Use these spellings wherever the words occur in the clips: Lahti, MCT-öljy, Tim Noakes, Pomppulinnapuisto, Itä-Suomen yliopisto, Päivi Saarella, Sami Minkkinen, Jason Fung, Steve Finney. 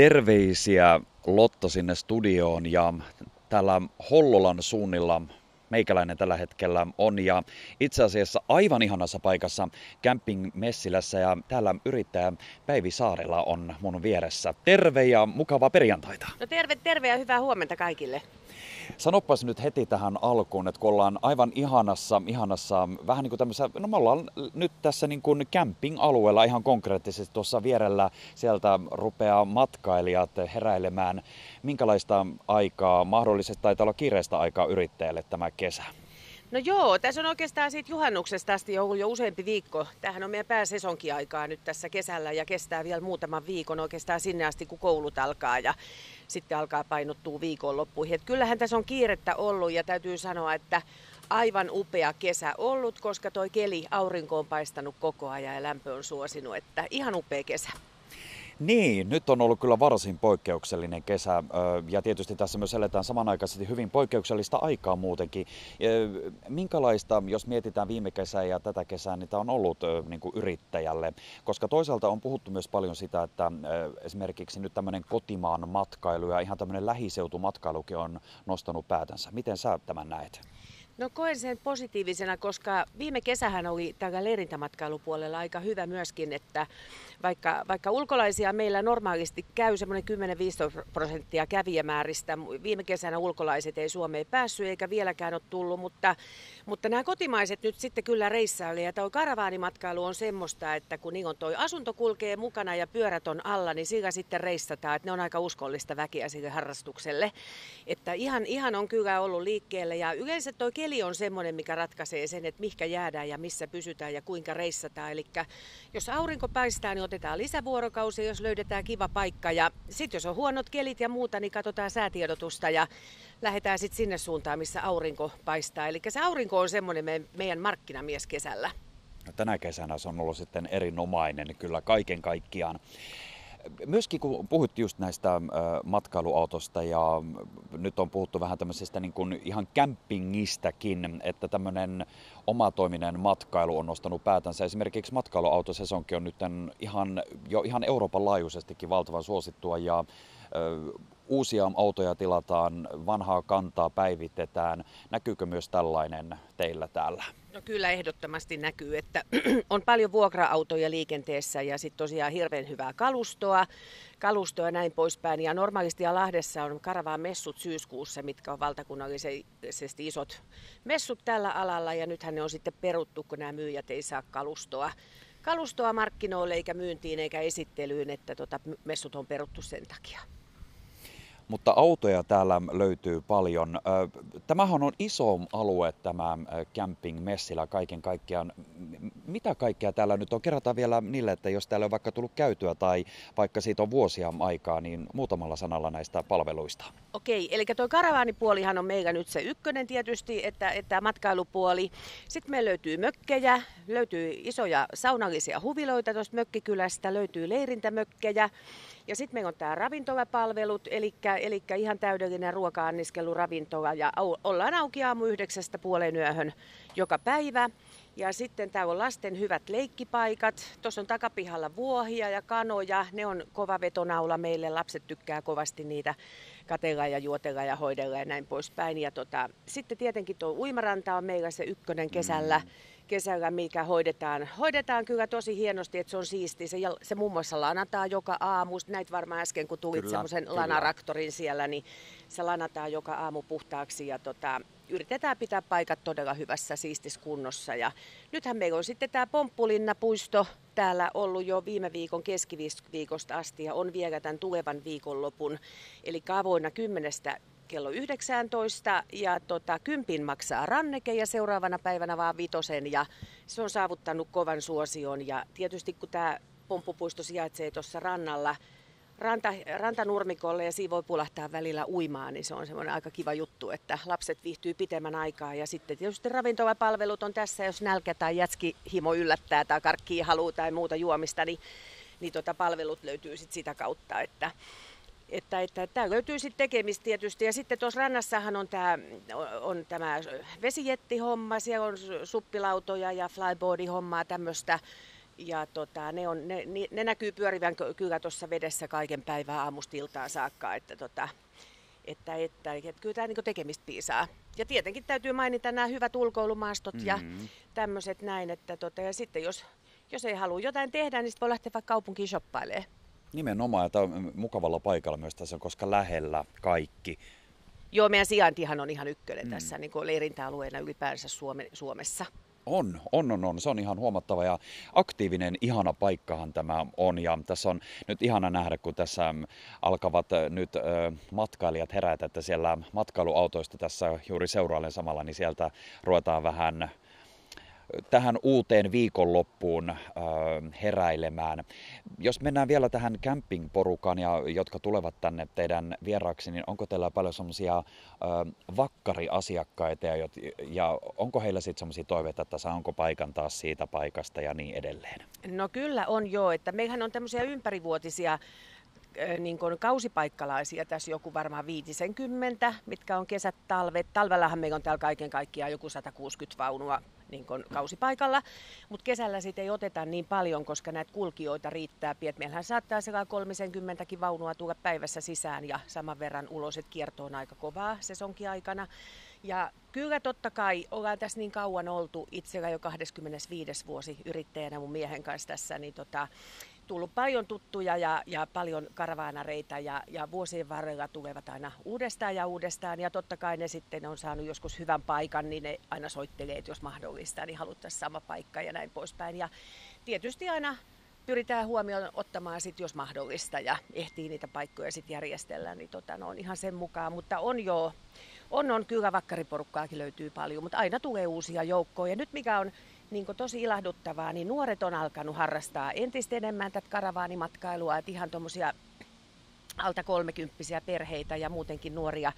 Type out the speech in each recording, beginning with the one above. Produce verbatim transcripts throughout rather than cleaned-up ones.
Terveisiä Lotta sinne studioon, ja täällä Hollolan suunnilla meikäläinen tällä hetkellä on, ja itse asiassa aivan ihanassa paikassa camping-messilässä, ja täällä yrittäjä Päivi Saarella on mun vieressä. Terve ja mukavaa perjantaita. No terve, terve ja hyvää huomenta kaikille. Sanopas nyt heti tähän alkuun, että kun ollaan aivan ihanassa, ihanassa vähän niin kuin tämmöisessä, no me ollaan nyt tässä niin kuin camping-alueella ihan konkreettisesti tuossa vierellä, sieltä rupeaa matkailijat heräilemään. Minkälaista aikaa, mahdollisesti taitaa olla kiireistä aikaa yrittäjälle tämä kesä? No joo, tässä on oikeastaan siitä juhannuksesta asti ollut jo useampi viikko. Tämähän on meidän pääsesonkiaikaa nyt tässä kesällä ja kestää vielä muutaman viikon oikeastaan sinne asti, kun koulut alkaa ja sitten alkaa painottua viikonloppuihin. Et kyllähän tässä on kiirettä ollut ja täytyy sanoa, että aivan upea kesä ollut, koska toi keli, aurinko on paistanut koko ajan ja lämpö on suosinut, että ihan upea kesä. Niin, nyt on ollut kyllä varsin poikkeuksellinen kesä, ja tietysti tässä myös eletään samanaikaisesti hyvin poikkeuksellista aikaa muutenkin. Minkälaista, jos mietitään viime kesää ja tätä kesää, niin tämä on ollut niin kuin yrittäjälle? Koska toisaalta on puhuttu myös paljon sitä, että esimerkiksi nyt tämmöinen kotimaan matkailu ja ihan tämmöinen lähiseutumatkailukin on nostanut päätänsä. Miten sä tämän näet? No koen sen positiivisena, koska viime kesähän oli tällä leirintämatkailupuolella aika hyvä myöskin, että vaikka, vaikka ulkolaisia meillä normaalisti käy semmoinen kymmenen viisitoista prosenttia kävijämääristä, viime kesänä ulkolaiset ei Suomeen päässyt eikä vieläkään ole tullut, mutta, mutta nämä kotimaiset nyt sitten kyllä reissaili, ja tuo karavaanimatkailu on semmoista, että kun niin on toi asunto kulkee mukana ja pyörät on alla, niin sillä sitten reissataan, että ne on aika uskollista väkeä sille harrastukselle, että ihan, ihan on kyllä ollut liikkeelle, ja yleensä toi keli on semmoinen, mikä ratkaisee sen, että mihinkä jäädään ja missä pysytään ja kuinka reissataan. Eli jos aurinko paistaa, niin otetaan lisävuorokausi, jos löydetään kiva paikka. Ja sitten jos on huonot kelit ja muuta, niin katsotaan säätiedotusta ja lähdetään sitten sinne suuntaan, missä aurinko paistaa. Eli se aurinko on semmoinen me, meidän markkinamies kesällä. Tänä kesänä se on ollut sitten erinomainen kyllä kaiken kaikkiaan. Myöskin kun puhut just näistä matkailuautosta ja nyt on puhuttu vähän tämmöisestä niin kuin ihan campingistäkin, että tämmöinen omatoiminen matkailu on nostanut päätänsä. Esimerkiksi matkailuautosesonkin on nyt ihan, jo ihan Euroopan laajuisestikin valtavan suosittua ja ö, uusia autoja tilataan, vanhaa kantaa päivitetään. Näkyykö myös tällainen teillä täällä? No kyllä ehdottomasti näkyy, että on paljon vuokra-autoja liikenteessä ja sitten tosiaan hirveän hyvää kalustoa, kalustoa ja näin poispäin. Ja normaalisti ja Lahdessa on karavaan-messut syyskuussa, mitkä on valtakunnallisesti isot messut tällä alalla. Ja nythän ne on sitten peruttu, kun nämä myyjät ei saa kalustoa, kalustoa markkinoille eikä myyntiin eikä esittelyyn, että tota, messut on peruttu sen takia. Mutta autoja täällä löytyy paljon. Tämähän on iso alue, tämä camping-messilä kaiken kaikkiaan. Mitä kaikkea täällä nyt on? Kerrotaan vielä niille, että jos täällä on vaikka tullut käytyä tai vaikka siitä on vuosia aikaa, niin muutamalla sanalla näistä palveluista. Okei, eli tuo karavaanipuolihan on meillä nyt se ykkönen tietysti, että, että matkailupuoli. Sitten meillä löytyy mökkejä, löytyy isoja saunallisia huviloita tuosta mökkikylästä, löytyy leirintämökkejä. Ja sitten meillä on tämä ravintolapalvelut, eli Eli ihan täydellinen ruoka-anniskelu, ravintola, ja au, ollaan auki aamu yhdeksästä puoleen yöhön joka päivä. Ja sitten täällä on lasten hyvät leikkipaikat. Tuossa on takapihalla vuohia ja kanoja. Ne on kova vetonaula meille. Lapset tykkää kovasti niitä katella ja juotella ja hoidella ja näin poispäin. Ja tota, sitten tietenkin tuo uimaranta on meillä se ykkönen kesällä. Mm. Kesällä, mikä hoidetaan. Hoidetaan kyllä tosi hienosti, että se on siistiä. Se, se muun muassa lanataan joka aamu. Näit varmaan äsken, kun tulit semmoisen lanaraktorin siellä, niin se lanataan joka aamu puhtaaksi. Ja tota, yritetään pitää paikat todella hyvässä, siistissä kunnossa. Ja nythän meillä on sitten tämä Pomppulinnapuisto täällä ollut jo viime viikon keskiviikosta asti ja on vielä tämän tulevan viikonlopun. Eli avoinna kymmenestä kello yhdeksäntoista ja tota, kympin maksaa ranneke ja seuraavana päivänä vaan vitosen, ja se on saavuttanut kovan suosion, ja tietysti kun tämä pomppupuisto sijaitsee tuossa rannalla ranta, rantanurmikolle ja siinä voi pulahtaa välillä uimaan, niin se on semmoinen aika kiva juttu, että lapset viihtyy pitemmän aikaa, ja sitten tietysti ravintolapalvelut on tässä, jos nälkä tai jätskihimo yllättää tai karkkia haluaa tai muuta juomista, niin, niin tota, palvelut löytyy sit sitä kautta, että Että, että, että tämä löytyy sitten tekemistä tietysti. Ja sitten tuossa rannassahan on tämä, on tämä vesijettihomma, siellä on suppilautoja ja flyboardihommaa tämmöistä. ja tota, ne, on, ne, ne näkyy pyörivän kyllä tuossa vedessä kaiken päivää aamusta iltaan saakka, että, tota, että, että, että kyllä tämä niin kuin tekemistä piisaa. Ja tietenkin täytyy mainita nämä hyvät ulkoilumaastot mm-hmm. ja tämmöiset näin, että tota, ja sitten jos, jos ei halua jotain tehdä, niin sitten voi lähteä vaikka kaupunkiin shoppailemaan. Nimenomaan, ja tämä on mukavalla paikalla myös tässä, koska lähellä kaikki. Joo, meidän sijaintihan on ihan ykkönen mm. tässä niin kuin leirintäalueena ylipäänsä Suome, Suomessa. On, on, on, on. Se on ihan huomattava ja aktiivinen, ihana paikkahan tämä on. Ja tässä on nyt ihana nähdä, kun tässä alkavat nyt ö, matkailijat herätä, että siellä matkailuautoista tässä juuri seurailen samalla, niin sieltä ruvetaan vähän tähän uuteen viikonloppuun ö, heräilemään. Jos mennään vielä tähän campingporukaan, ja, jotka tulevat tänne teidän vieraaksi, niin onko teillä paljon semmoisia vakkariasiakkaita ja, ja onko heillä sitten semmoisia toiveita, että saanko paikan taas siitä paikasta ja niin edelleen? No kyllä on joo, että meihän on tämmöisiä ympärivuotisia niin kuin kausipaikkalaisia tässä joku varmaan viisikymmentä, mitkä on kesät, talvet. Talvellahan meillä on täällä kaiken kaikkiaan joku sata kuusikymmentä vaunua niin kuin kausipaikalla, mutta kesällä sit ei oteta niin paljon, koska näitä kulkijoita riittää. Meillähän saattaa sellainen kolmekymmentäkin vaunua tulla päivässä sisään ja saman verran ulos, että kierto on aika kovaa sesonkin aikana. Ja kyllä totta kai ollaan tässä niin kauan oltu, itsellä jo kaksikymmentäviisi vuosi yrittäjänä mun miehen kanssa tässä, niin tota, tullut paljon tuttuja ja, ja paljon karavaanareita ja, ja vuosien varrella tulevat aina uudestaan ja uudestaan. Ja totta kai ne sitten on saanut joskus hyvän paikan, niin ne aina soittelee, että jos mahdollista, niin haluttaisiin sama paikka ja näin poispäin. Ja tietysti aina pyritään huomioon ottamaan sitten, jos mahdollista, ja ehtii niitä paikkoja sitten järjestellä, niin tota, no on ihan sen mukaan. Mutta on joo, on, on kyllä vakkariporukkaakin löytyy paljon, mutta aina tulee uusia joukkoja. Ja nyt mikä on niin kuin tosi ilahduttavaa, niin nuoret on alkanut harrastaa entistä enemmän tätä karavaanimatkailua, että ihan tuommoisia alta kolmekymppisiä perheitä ja muutenkin nuoria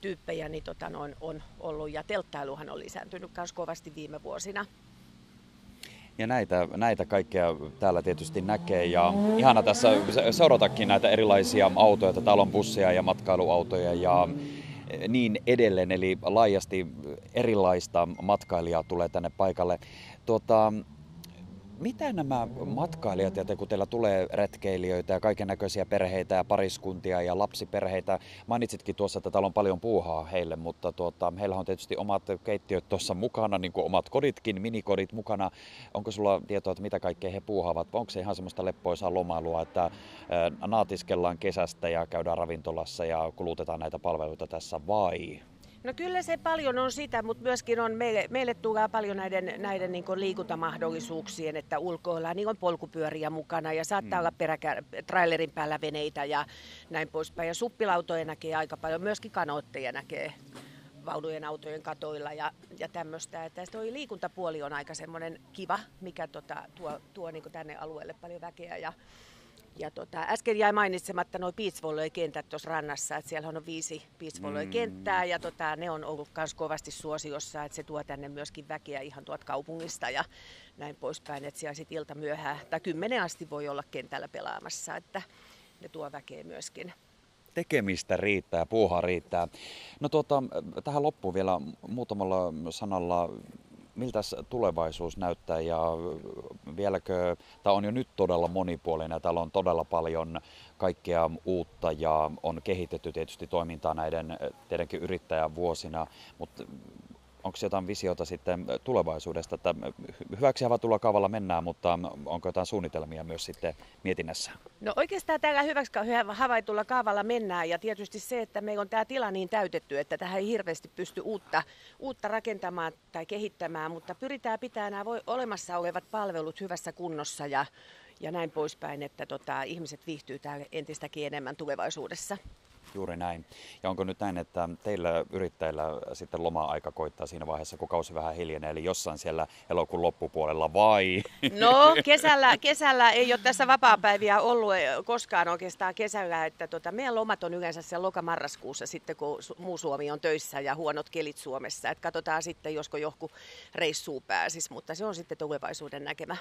tyyppejä niin tota noin on ollut, ja telttailuhan on lisääntynyt myös kovasti viime vuosina. Ja näitä, näitä kaikkea täällä tietysti näkee, ja ihana tässä seuratakin näitä erilaisia autoja, täällä on busseja ja matkailuautoja ja niin edelleen, eli laajasti erilaista matkailijaa tulee tänne paikalle. Tuota, mitä nämä matkailijat, ja te, kun teillä tulee retkeilijöitä ja kaikennäköisiä perheitä ja pariskuntia ja lapsiperheitä, mainitsitkin tuossa, että täällä on paljon puuhaa heille, mutta tuota, heillä on tietysti omat keittiöt tuossa mukana, niin kuin omat koditkin, minikodit mukana. Onko sulla tietoa, että mitä kaikkea he puuhaavat? Onko se ihan semmoista leppoisaa lomailua, että naatiskellaan kesästä ja käydään ravintolassa ja kulutetaan näitä palveluita tässä vai? No kyllä se paljon on sitä, mutta myöskin on meille, meille tulee paljon näiden, näiden niin kuin liikuntamahdollisuuksien, että ulkoillaan, niin on polkupyöriä mukana ja saattaa mm. olla peräkä, trailerin päällä veneitä ja näin poispäin. Ja suppilautoja näkee aika paljon, myöskin kanootteja näkee vaunujen autojen katoilla ja, ja tämmöistä. Että tuo liikuntapuoli on aika semmoinen kiva, mikä tota, tuo, tuo niin kuin tänne alueelle paljon väkeä. Ja, Ja tota, äsken jäi mainitsematta nuo beachvolley-kentät tuossa rannassa, että siellä on viisi beachvolley-kenttää ja tota, ne on ollut myös kovasti suosiossa, että se tuo tänne myöskin väkeä ihan tuolta kaupungista ja näin poispäin, että siellä sitten ilta myöhään tai kymmenen asti voi olla kentällä pelaamassa, että ne tuo väkeä myöskin. Tekemistä riittää, puuhaa riittää. No tuota, tähän loppuun vielä muutamalla sanalla. Miltäs tulevaisuus näyttää ja vieläkö, tämä on jo nyt todella monipuolinen ja täällä on todella paljon kaikkea uutta ja on kehitetty tietysti toimintaa näiden teidänkin yrittäjän vuosina, mutta onko jotain visiota sitten tulevaisuudesta, että hyväksi havatulla kaavalla mennään, mutta onko jotain suunnitelmia myös sitten mietinnässä? No oikeastaan täällä hyväksi havaitulla kaavalla mennään ja tietysti se, että meillä on tämä tila niin täytetty, että tähän ei hirveästi pysty uutta, uutta rakentamaan tai kehittämään, mutta pyritään pitämään nämä olemassa olevat palvelut hyvässä kunnossa ja, ja näin poispäin, että tota, ihmiset viihtyy täällä entistäkin enemmän tulevaisuudessa. Juuri näin. Ja onko nyt näin, että teillä yrittäjillä sitten loma-aika koittaa siinä vaiheessa, kun kausi vähän hiljenee, eli jossain siellä elokuun loppupuolella vai? No, kesällä, kesällä ei ole tässä vapaapäiviä ollut koskaan oikeastaan kesällä, että tota, meidän lomat on yleensä siellä lokamarraskuussa sitten, kun muu Suomi on töissä ja huonot kelit Suomessa, että katsotaan sitten, josko johku reissuun pääsisi, mutta se on sitten tulevaisuuden näkemä.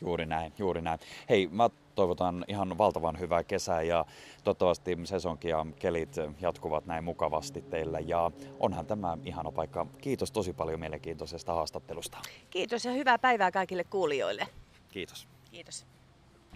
Juuri näin, juuri näin. Hei, mä toivotan ihan valtavan hyvää kesää ja toivottavasti sesonki ja kelit jatkuvat näin mukavasti teillä. Ja onhan tämä ihana paikka. Kiitos tosi paljon mielenkiintoisesta haastattelusta. Kiitos ja hyvää päivää kaikille kuulijoille. Kiitos. Kiitos.